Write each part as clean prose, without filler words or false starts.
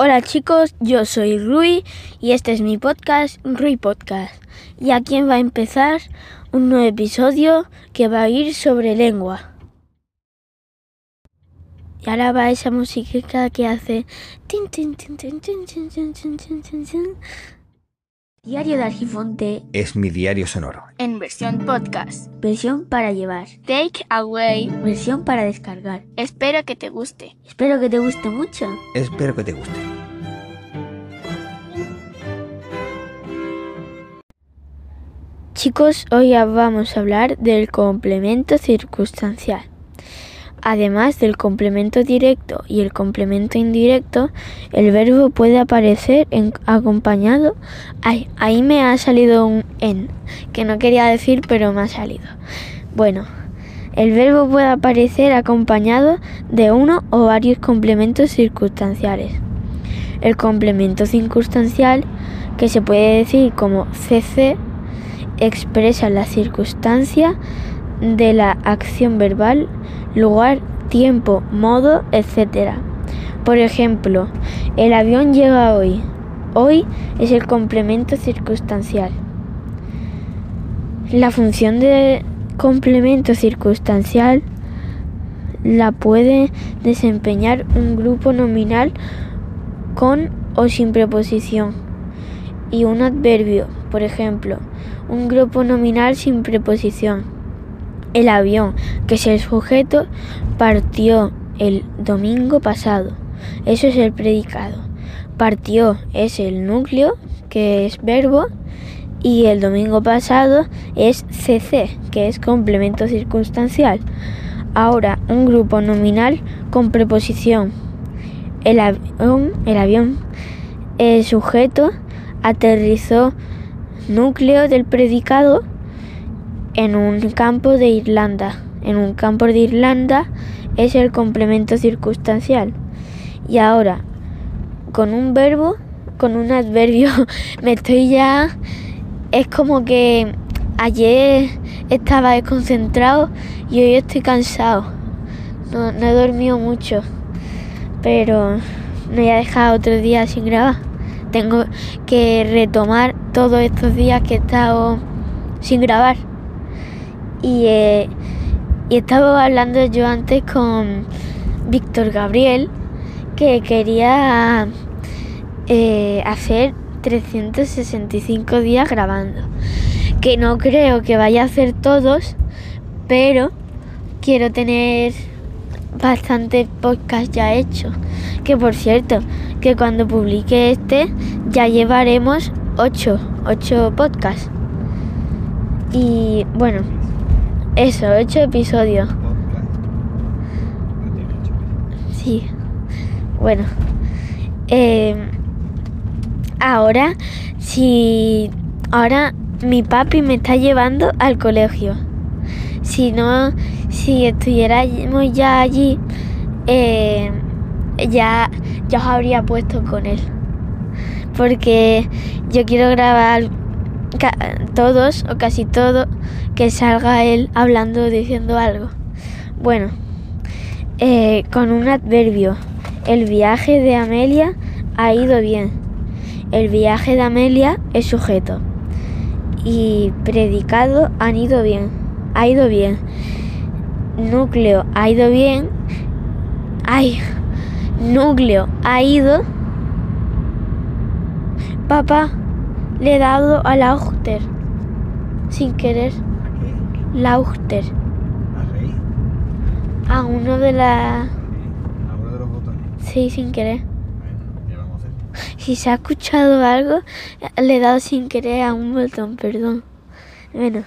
Hola chicos, yo soy Rui y este es mi podcast, Rui Podcast. Y aquí va a empezar un nuevo episodio que va a ir sobre lengua. Y ahora va esa musiquita que hace... Diario de Argifonte es mi diario sonoro. En versión podcast. Versión para llevar. Take away. Versión para descargar. Espero que te guste. Espero que te guste mucho. Espero que te guste. Chicos, hoy vamos a hablar del complemento circunstancial. Además del complemento directo y el complemento indirecto, el verbo puede aparecer acompañado. Ahí me ha salido un en, que no quería decir, pero me ha salido. Bueno, el verbo puede aparecer acompañado de uno o varios complementos circunstanciales. El complemento circunstancial, que se puede decir como CC, expresa la circunstancia de la acción verbal, lugar, tiempo, modo, etc. Por ejemplo, el avión llega hoy. Hoy es el complemento circunstancial. La función de complemento circunstancial la puede desempeñar un grupo nominal con o sin preposición y un adverbio. Por ejemplo, un grupo nominal sin preposición. El avión, que es el sujeto, partió el domingo pasado. Eso es el predicado. Partió es el núcleo, que es verbo, y el domingo pasado es CC, que es complemento circunstancial. Ahora, un grupo nominal con preposición. El avión, el sujeto, aterrizó, núcleo del predicado, en un campo de Irlanda es el complemento circunstancial. Y ahora, con un adverbio, es como que ayer estaba desconcentrado y hoy estoy cansado, no he dormido mucho, pero me he dejado otro día sin grabar. Tengo que retomar todos estos días que he estado sin grabar. Y estaba hablando yo antes con Víctor Gabriel, que quería hacer 365 días grabando, que no creo que vaya a hacer todos, pero quiero tener bastantes podcasts ya hechos, que por cierto, que cuando publique este ya llevaremos 8 podcasts. Y bueno, eso, 8 episodios. Sí. Bueno. Ahora mi papi me está llevando al colegio. Si estuviéramos ya allí, ya os habría puesto con él. Porque yo quiero grabar todos o casi todo que salga él hablando o diciendo algo. Bueno, con un adverbio. El viaje de Amelia ha ido bien. El viaje de Amelia es sujeto y predicado han ido bien. Ha ido bien. Núcleo ha ido bien. Núcleo ha ido. Papá, le he dado a la Oster sin querer. La Oster. ¿A uno de las... a uno de los botones? Sí, sin querer. Bueno, ¿qué vamos a hacer? Si se ha escuchado algo, le he dado sin querer a un botón, perdón. Bueno,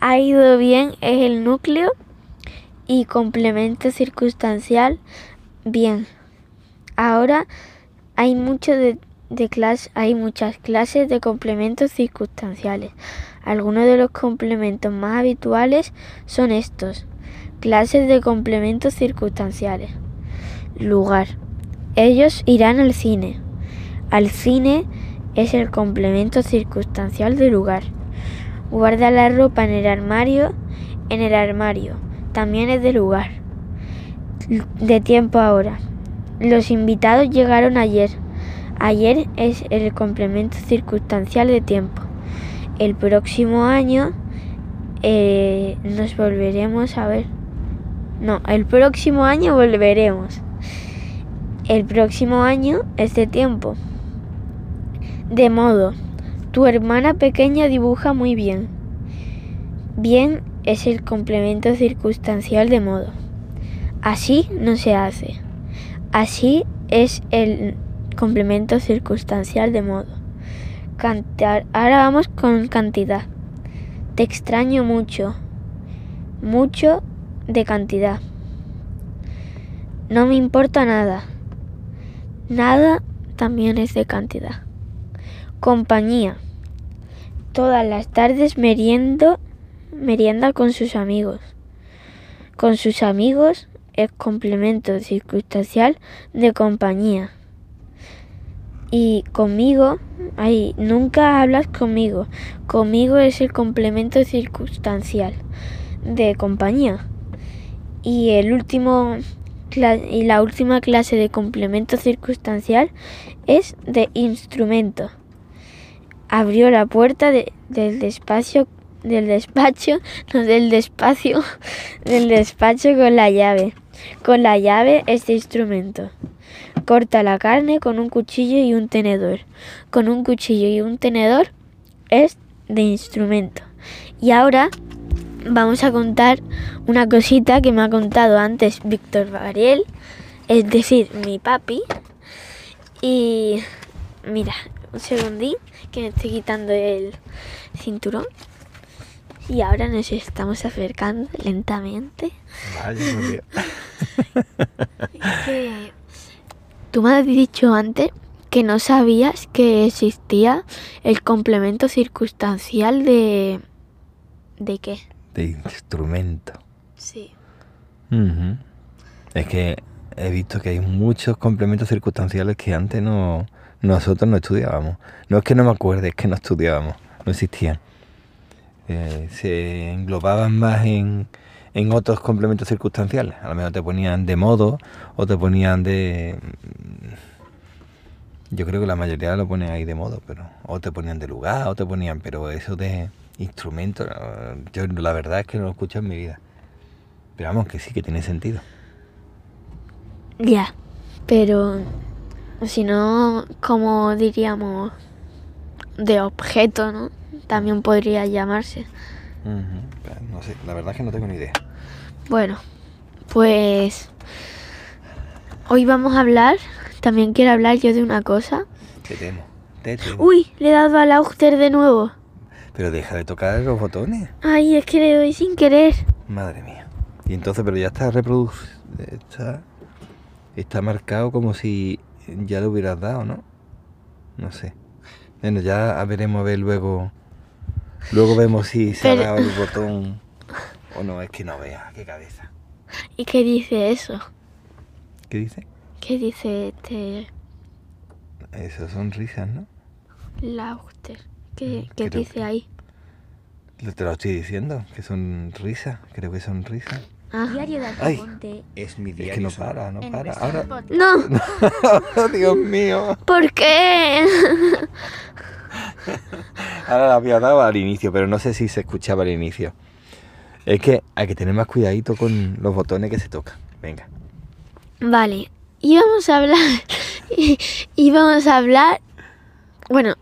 ha ido bien es el núcleo y complemento circunstancial, bien. Ahora hay mucho hay muchas clases de complementos circunstanciales. Algunos de los complementos más habituales son estos. Clases de complementos circunstanciales. Lugar. Ellos irán al cine. Al cine es el complemento circunstancial de lugar. Guarda la ropa en el armario. En el armario. También es de lugar. De tiempo ahora. Los invitados llegaron ayer. Ayer es el complemento circunstancial de tiempo. El próximo año nos volveremos a ver. No, el próximo año volveremos. El próximo año es de tiempo. De modo, tu hermana pequeña dibuja muy bien. Bien es el complemento circunstancial de modo. Así no se hace. Así es el complemento circunstancial de modo. Cantar. Ahora vamos con cantidad. Te extraño mucho. Mucho de cantidad. No me importa nada. Nada también es de cantidad. Compañía. Todas las tardes merienda con sus amigos. Con sus amigos es complemento circunstancial de compañía. Y conmigo, ahí, nunca hablas conmigo. Conmigo es el complemento circunstancial de compañía. Y la última clase de complemento circunstancial es de instrumento. Abrió la puerta del despacho con la llave. Con la llave este instrumento. Corta la carne con un cuchillo y un tenedor. Con un cuchillo y un tenedor es de instrumento. Y ahora vamos a contar una cosita que me ha contado antes Víctor Gabriel, es decir, mi papi. Y mira, un segundín que me estoy quitando el cinturón. Y ahora nos estamos acercando lentamente. Vaya, muy bien. Tú me has dicho antes que no sabías que existía el complemento circunstancial de... ¿De qué? De instrumento. Sí. Uh-huh. Es que he visto que hay muchos complementos circunstanciales que antes nosotros no estudiábamos. No es que no me acuerde, es que no estudiábamos, no existían. Se englobaban más en otros complementos circunstanciales. A lo mejor te ponían de modo o te ponían de... Yo creo que la mayoría lo ponen ahí de modo, pero o te ponían de lugar o te ponían... Pero eso de instrumento, yo la verdad es que no lo escucho en mi vida. Pero vamos, que sí, que tiene sentido. Ya, pero si no, como diríamos, de objeto, ¿no? También podría llamarse. Uh-huh. No sé, la verdad es que no tengo ni idea. Bueno, pues hoy vamos a hablar. También quiero hablar yo de una cosa. Te temo. Uy, le he dado al Oster de nuevo. Pero deja de tocar los botones. Ay, es que le doy sin querer. Madre mía. Y entonces, pero ya está reproducido. Está marcado como si ya lo hubieras dado, ¿no? No sé. Bueno, ya veremos, a ver luego. Luego vemos si se ha dado el botón o no. Es que no vea, qué cabeza. ¿Y qué dice eso? ¿Qué dice? ¿Qué dice este? Esas son risas, ¿no? Lauster. ¿Qué dice ahí? Te lo estoy diciendo, que son risas. Creo que son risas. Ah. Diario de Argifonte. Es mi diario. Es que no para, no para. Ahora... ¡No! ¡Dios mío! ¿Por qué? Ahora la había dado al inicio, pero no sé si se escuchaba al inicio. Es que hay que tener más cuidadito con los botones que se tocan. Venga. Vale. Y vamos a hablar... Bueno,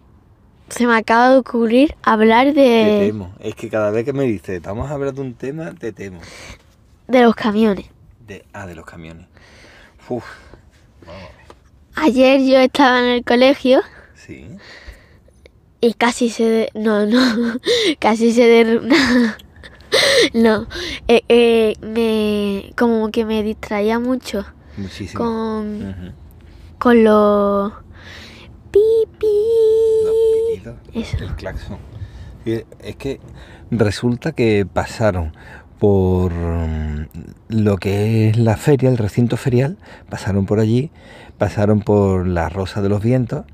se me acaba de ocurrir hablar de... Te temo. Es que cada vez que me dices, vamos a hablar de un tema, te temo. De los camiones. De los camiones. Uf. Vamos. Ayer yo estaba en el colegio. Sí. Y como que me distraía mucho. Muchísimo. Con los pipí. Los pitidos. El claxon. Es que resulta que pasaron por lo que es la feria, el recinto ferial, pasaron por allí, pasaron por la Rosa de los Vientos.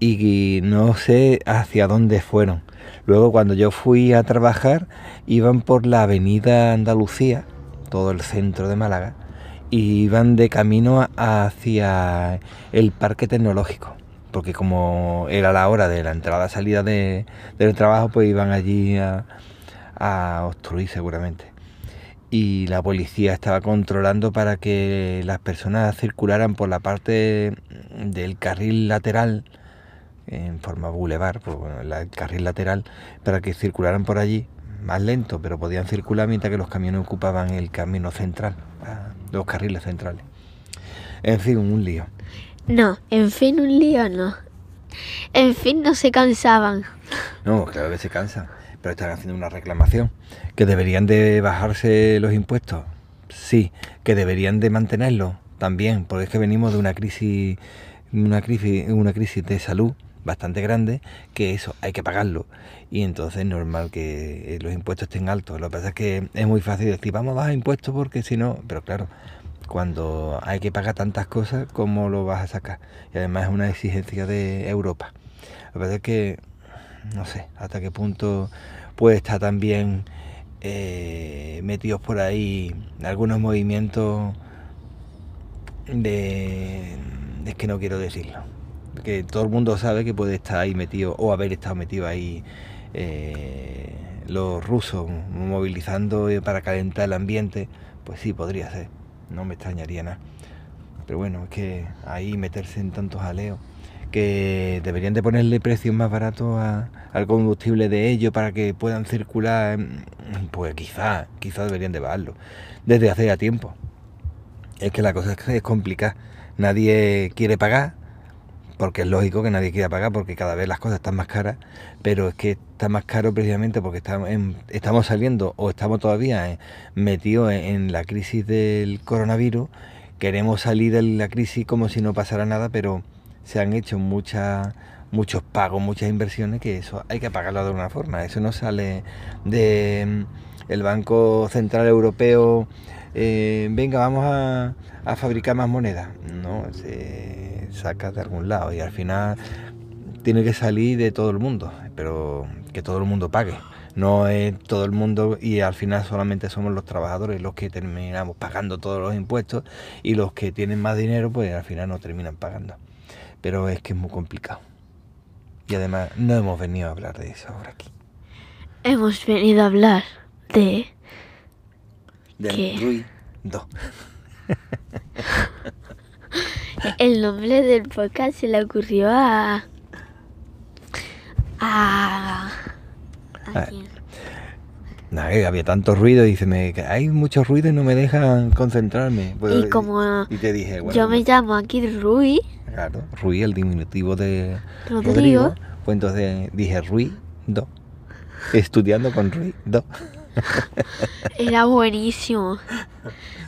Y no sé hacia dónde fueron. Luego, cuando yo fui a trabajar, iban por la Avenida Andalucía, todo el centro de Málaga, y van de camino hacia el parque tecnológico, porque como era la hora de la entrada-salida del trabajo, pues iban allí a obstruir seguramente. Y la policía estaba controlando para que las personas circularan por la parte del carril lateral, en forma bulevar, pues bueno, el carril lateral, para que circularan por allí, más lento, pero podían circular mientras que los camiones ocupaban el camino central, los carriles centrales. En fin, un lío. No, en fin, un lío no. En fin, no se cansaban. No, claro que se cansan, pero están haciendo una reclamación. ¿Que deberían de bajarse los impuestos? Sí. ¿Que deberían de mantenerlos? También, porque es que venimos de una crisis de salud bastante grande, que eso hay que pagarlo, y entonces es normal que los impuestos estén altos. Lo que pasa es que es muy fácil decir vamos a bajar impuestos porque si no, pero claro, cuando hay que pagar tantas cosas, ¿cómo lo vas a sacar? Y además es una exigencia de Europa. Lo que pasa es que no sé hasta qué punto puede estar también metidos por ahí algunos movimientos de... es que no quiero decirlo, que todo el mundo sabe que puede estar ahí metido o haber estado metido ahí los rusos movilizando para calentar el ambiente. Pues sí, podría ser, no me extrañaría nada, pero bueno, es que ahí meterse en tantos jaleos, que deberían de ponerle precios más baratos al combustible de ellos para que puedan circular, pues quizá deberían de bajarlo desde hace ya tiempo. Es que la cosa es complicada, nadie quiere pagar, porque es lógico que nadie quiera pagar, porque cada vez las cosas están más caras, pero es que está más caro precisamente porque estamos saliendo, o estamos todavía metidos en la crisis del coronavirus. Queremos salir de la crisis como si no pasara nada, pero se han hecho muchos pagos, muchas inversiones, que eso hay que pagarlo de alguna forma. Eso no sale de el Banco Central Europeo, venga, vamos a fabricar más monedas. No, se saca de algún lado y al final tiene que salir de todo el mundo, pero que todo el mundo pague. No es todo el mundo, y al final solamente somos los trabajadores los que terminamos pagando todos los impuestos, y los que tienen más dinero pues al final no terminan pagando. Pero es que es muy complicado. Y además no hemos venido a hablar de eso ahora aquí. Hemos venido a hablar del ruido. El nombre del podcast se le ocurrió a quién. Nada, que había tanto ruido y hay mucho ruido y no me dejan concentrarme. Pues, y como y te dije, bueno, yo me llamo aquí Rui. Claro, Rui, el diminutivo de Rodrigo. Pues entonces dije Ruido. Estudiando con Ruido. Era buenísimo.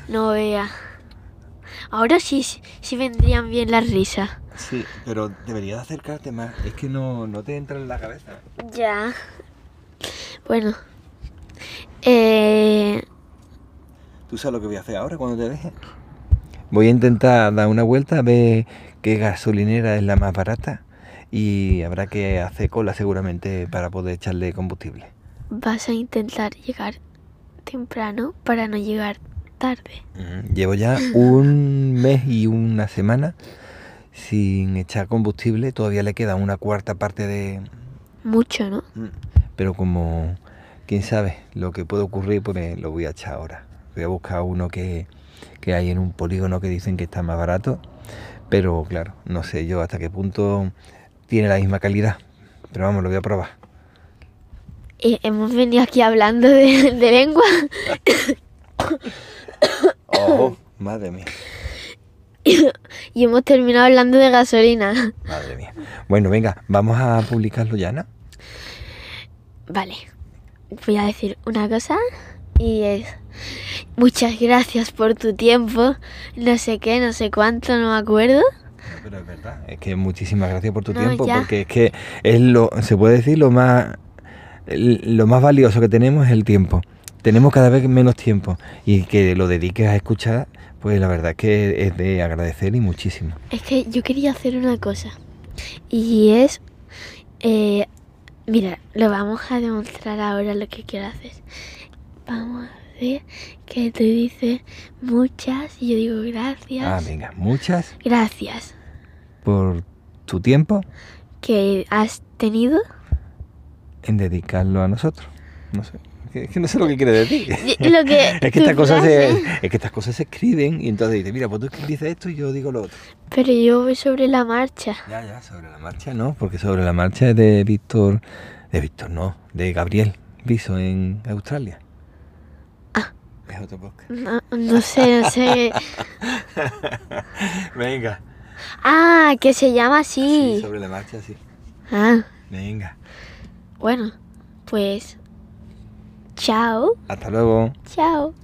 No vea. Ahora sí vendrían bien las risas. Sí, pero deberías acercarte más. Es que no te entra en la cabeza. Ya. Bueno. ¿Tú sabes lo que voy a hacer ahora cuando te deje? Voy a intentar dar una vuelta a ver qué gasolinera es la más barata. Y habrá que hacer cola seguramente para poder echarle combustible. Vas a intentar llegar temprano para no llegar tarde. Llevo ya un mes y una semana sin echar combustible. Todavía le queda una cuarta parte de... Mucho, ¿no? Pero como... quién sabe lo que puede ocurrir, pues me lo voy a echar ahora. Voy a buscar uno que hay en un polígono que dicen que está más barato. Pero claro, no sé yo hasta qué punto tiene la misma calidad. Pero vamos, lo voy a probar. Hemos venido aquí hablando de lengua. Oh, madre mía. Y hemos terminado hablando de gasolina. Madre mía. Bueno, venga, vamos a publicarlo ya, ¿no? Vale. Voy a decir una cosa y es... muchas gracias por tu tiempo, no sé qué, no sé cuánto, no me acuerdo. Pero es verdad, es que muchísimas gracias por tu tiempo, ya. Porque es que es se puede decir lo más valioso que tenemos es el tiempo. Tenemos cada vez menos tiempo, y que lo dediques a escuchar, pues la verdad es que es de agradecer y muchísimo. Es que yo quería hacer una cosa, y es... mira, lo vamos a demostrar ahora lo que quiero hacer. Vamos a... veces que tú dices muchas y yo digo gracias. Ah, venga, muchas. Gracias. ¿Por tu tiempo? ¿Que has tenido? En dedicarlo a nosotros. No sé. Es que no sé lo que quiere decir. Lo que es que estas cosas se escriben y entonces dices, mira, pues tú dices esto y yo digo lo otro. Pero yo voy sobre la marcha. Ya, sobre la marcha no, porque sobre la marcha es de Víctor... De Víctor no, de Gabriel Viso en Australia. Ah. Es otro podcast. No sé. Venga. Ah, que se llama así. Sí, sobre la marcha, sí. Ah. Venga. Bueno, pues... Chao. Hasta luego. Chao.